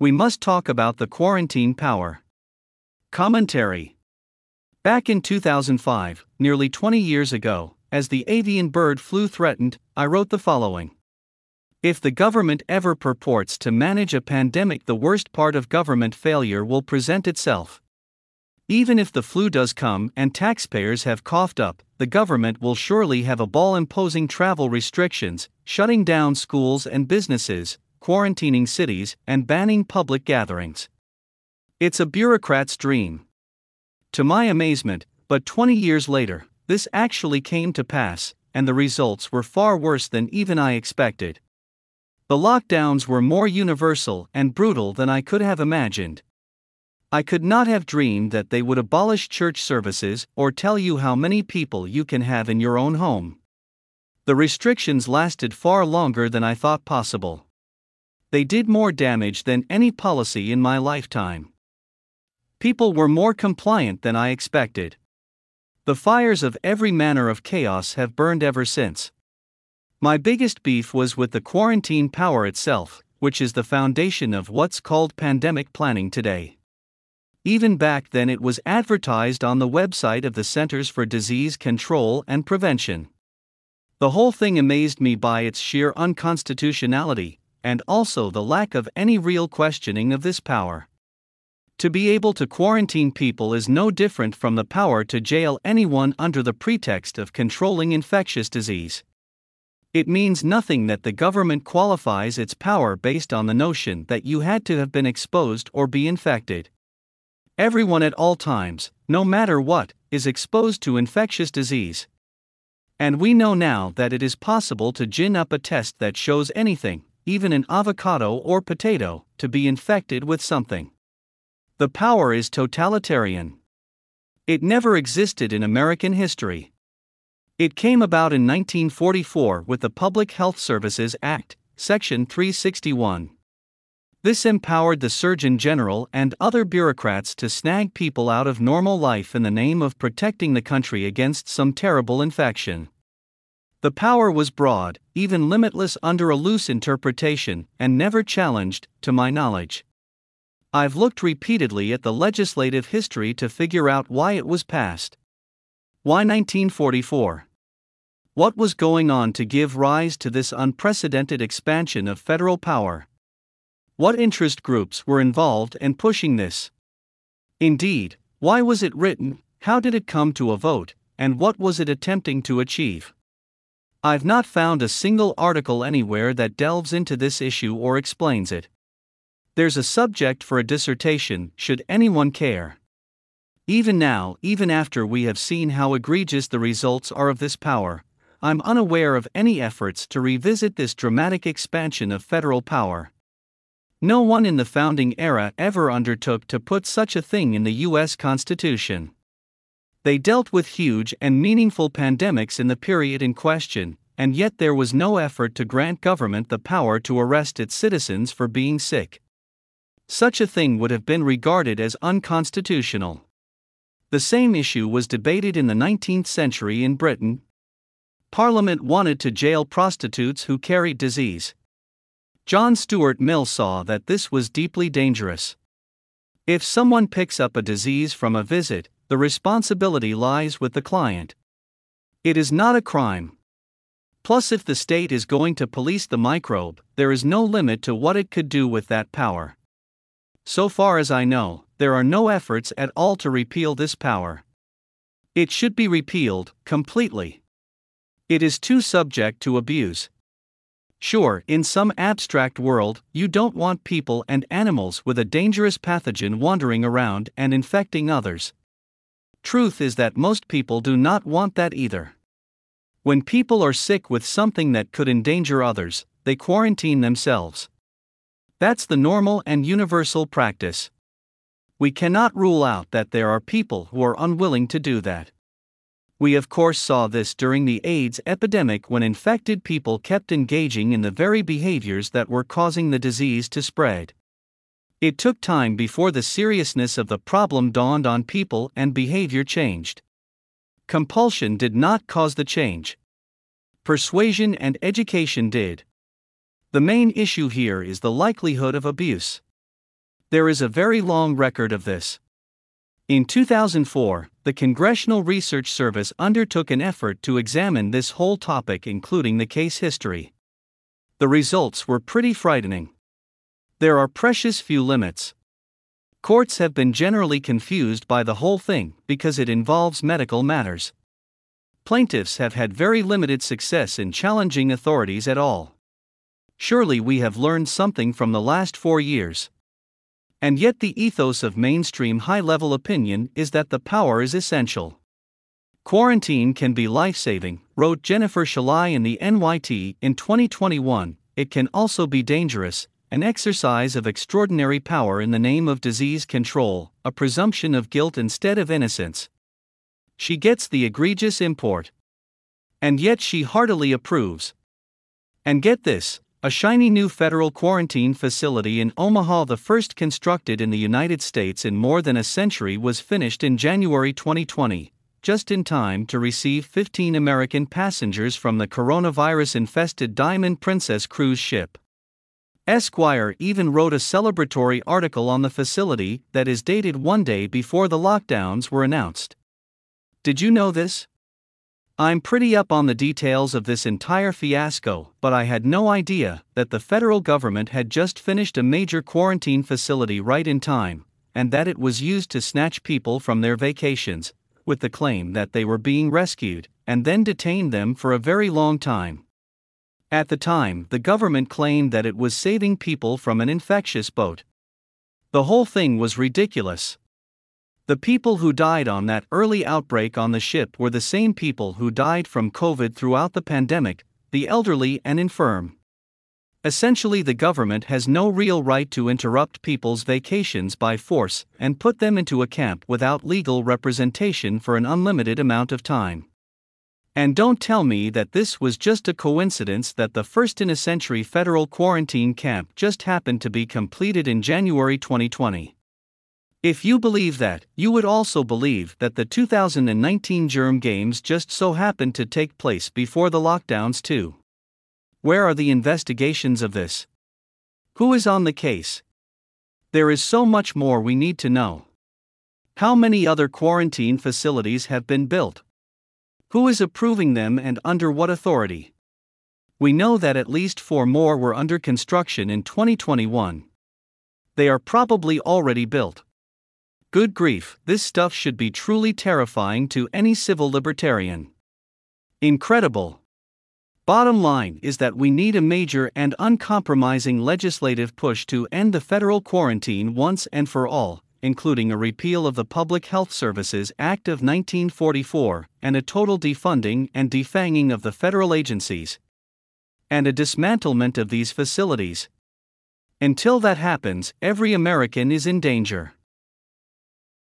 We must talk about the quarantine power. Commentary. Back in 2005, nearly 20 years ago, as the avian bird flu threatened, I wrote the following. If the government ever purports to manage a pandemic, the worst part of government failure will present itself. Even if the flu does come and taxpayers have coughed up, the government will surely have a ball imposing travel restrictions, shutting down schools and businesses, quarantining cities, and banning public gatherings. It's a bureaucrat's dream. To my amazement, but 20 years later, this actually came to pass, and the results were far worse than even I expected. The lockdowns were more universal and brutal than I could have imagined. I could not have dreamed that they would abolish church services or tell you how many people you can have in your own home. The restrictions lasted far longer than I thought possible. They did more damage than any policy in my lifetime. People were more compliant than I expected. The fires of every manner of chaos have burned ever since. My biggest beef was with the quarantine power itself, which is the foundation of what's called pandemic planning today. Even back then, it was advertised on the website of the Centers for Disease Control and Prevention. The whole thing amazed me by its sheer unconstitutionality, and also the lack of any real questioning of this power. To be able to quarantine people is no different from the power to jail anyone under the pretext of controlling infectious disease. It means nothing that the government qualifies its power based on the notion that you had to have been exposed or be infected. Everyone at all times, no matter what, is exposed to infectious disease. And we know now that it is possible to gin up a test that shows anything, even an avocado or potato, to be infected with something. The power is totalitarian. It never existed in American history. It came about in 1944 with the Public Health Services Act, Section 361. This empowered the Surgeon General and other bureaucrats to snag people out of normal life in the name of protecting the country against some terrible infection. The power was broad, even limitless under a loose interpretation, and never challenged, to my knowledge. I've looked repeatedly at the legislative history to figure out why it was passed. Why 1944? What was going on to give rise to this unprecedented expansion of federal power? What interest groups were involved in pushing this? Indeed, why was it written, how did it come to a vote, and what was it attempting to achieve? I've not found a single article anywhere that delves into this issue or explains it. There's a subject for a dissertation, should anyone care. Even now, even after we have seen how egregious the results are of this power, I'm unaware of any efforts to revisit this dramatic expansion of federal power. No one in the founding era ever undertook to put such a thing in the U.S. Constitution. They dealt with huge and meaningful pandemics in the period in question, and yet there was no effort to grant government the power to arrest its citizens for being sick. Such a thing would have been regarded as unconstitutional. The same issue was debated in the 19th century in Britain. Parliament wanted to jail prostitutes who carried disease. John Stuart Mill saw that this was deeply dangerous. If someone picks up a disease from a visit, the responsibility lies with the client. It is not a crime. Plus, if the state is going to police the microbe, there is no limit to what it could do with that power. So far as I know, there are no efforts at all to repeal this power. It should be repealed completely. It is too subject to abuse. Sure, in some abstract world, you don't want people and animals with a dangerous pathogen wandering around and infecting others. Truth is that most people do not want that either. When people are sick with something that could endanger others, they quarantine themselves. That's the normal and universal practice. We cannot rule out that there are people who are unwilling to do that. We of course saw this during the AIDS epidemic when infected people kept engaging in the very behaviors that were causing the disease to spread. It took time before the seriousness of the problem dawned on people and behavior changed. Compulsion did not cause the change. Persuasion and education did. The main issue here is the likelihood of abuse. There is a very long record of this. In 2004, the Congressional Research Service undertook an effort to examine this whole topic, including the case history. The results were pretty frightening. There are precious few limits. Courts have been generally confused by the whole thing because it involves medical matters. Plaintiffs have had very limited success in challenging authorities at all. Surely we have learned something from the last 4 years. And yet the ethos of mainstream high-level opinion is that the power is essential. Quarantine can be life-saving, wrote Jennifer Shalai in the NYT in 2021, it can also be dangerous, an exercise of extraordinary power in the name of disease control, a presumption of guilt instead of innocence. She gets the egregious import. And yet she heartily approves. And get this, a shiny new federal quarantine facility in Omaha, the first constructed in the United States in more than a century, was finished in January 2020, just in time to receive 15 American passengers from the coronavirus-infested Diamond Princess cruise ship. Esquire even wrote a celebratory article on the facility that is dated one day before the lockdowns were announced. Did you know this? I'm pretty up on the details of this entire fiasco, but I had no idea that the federal government had just finished a major quarantine facility right in time, and that it was used to snatch people from their vacations, with the claim that they were being rescued, and then detain them for a very long time. At the time, the government claimed that it was saving people from an infectious boat. The whole thing was ridiculous. The people who died on that early outbreak on the ship were the same people who died from COVID throughout the pandemic, the elderly and infirm. Essentially, the government has no real right to interrupt people's vacations by force and put them into a camp without legal representation for an unlimited amount of time. And don't tell me that this was just a coincidence that the first in a century federal quarantine camp just happened to be completed in January 2020. If you believe that, you would also believe that the 2019 Germ Games just so happened to take place before the lockdowns too. Where are the investigations of this? Who is on the case? There is so much more we need to know. How many other quarantine facilities have been built? Who is approving them and under what authority? We know that at least 4 more were under construction in 2021. They are probably already built. Good grief, this stuff should be truly terrifying to any civil libertarian. Incredible. Bottom line is that we need a major and uncompromising legislative push to end the federal quarantine once and for all, including a repeal of the Public Health Services Act of 1944 and a total defunding and defanging of the federal agencies, and a dismantlement of these facilities. Until that happens, every American is in danger.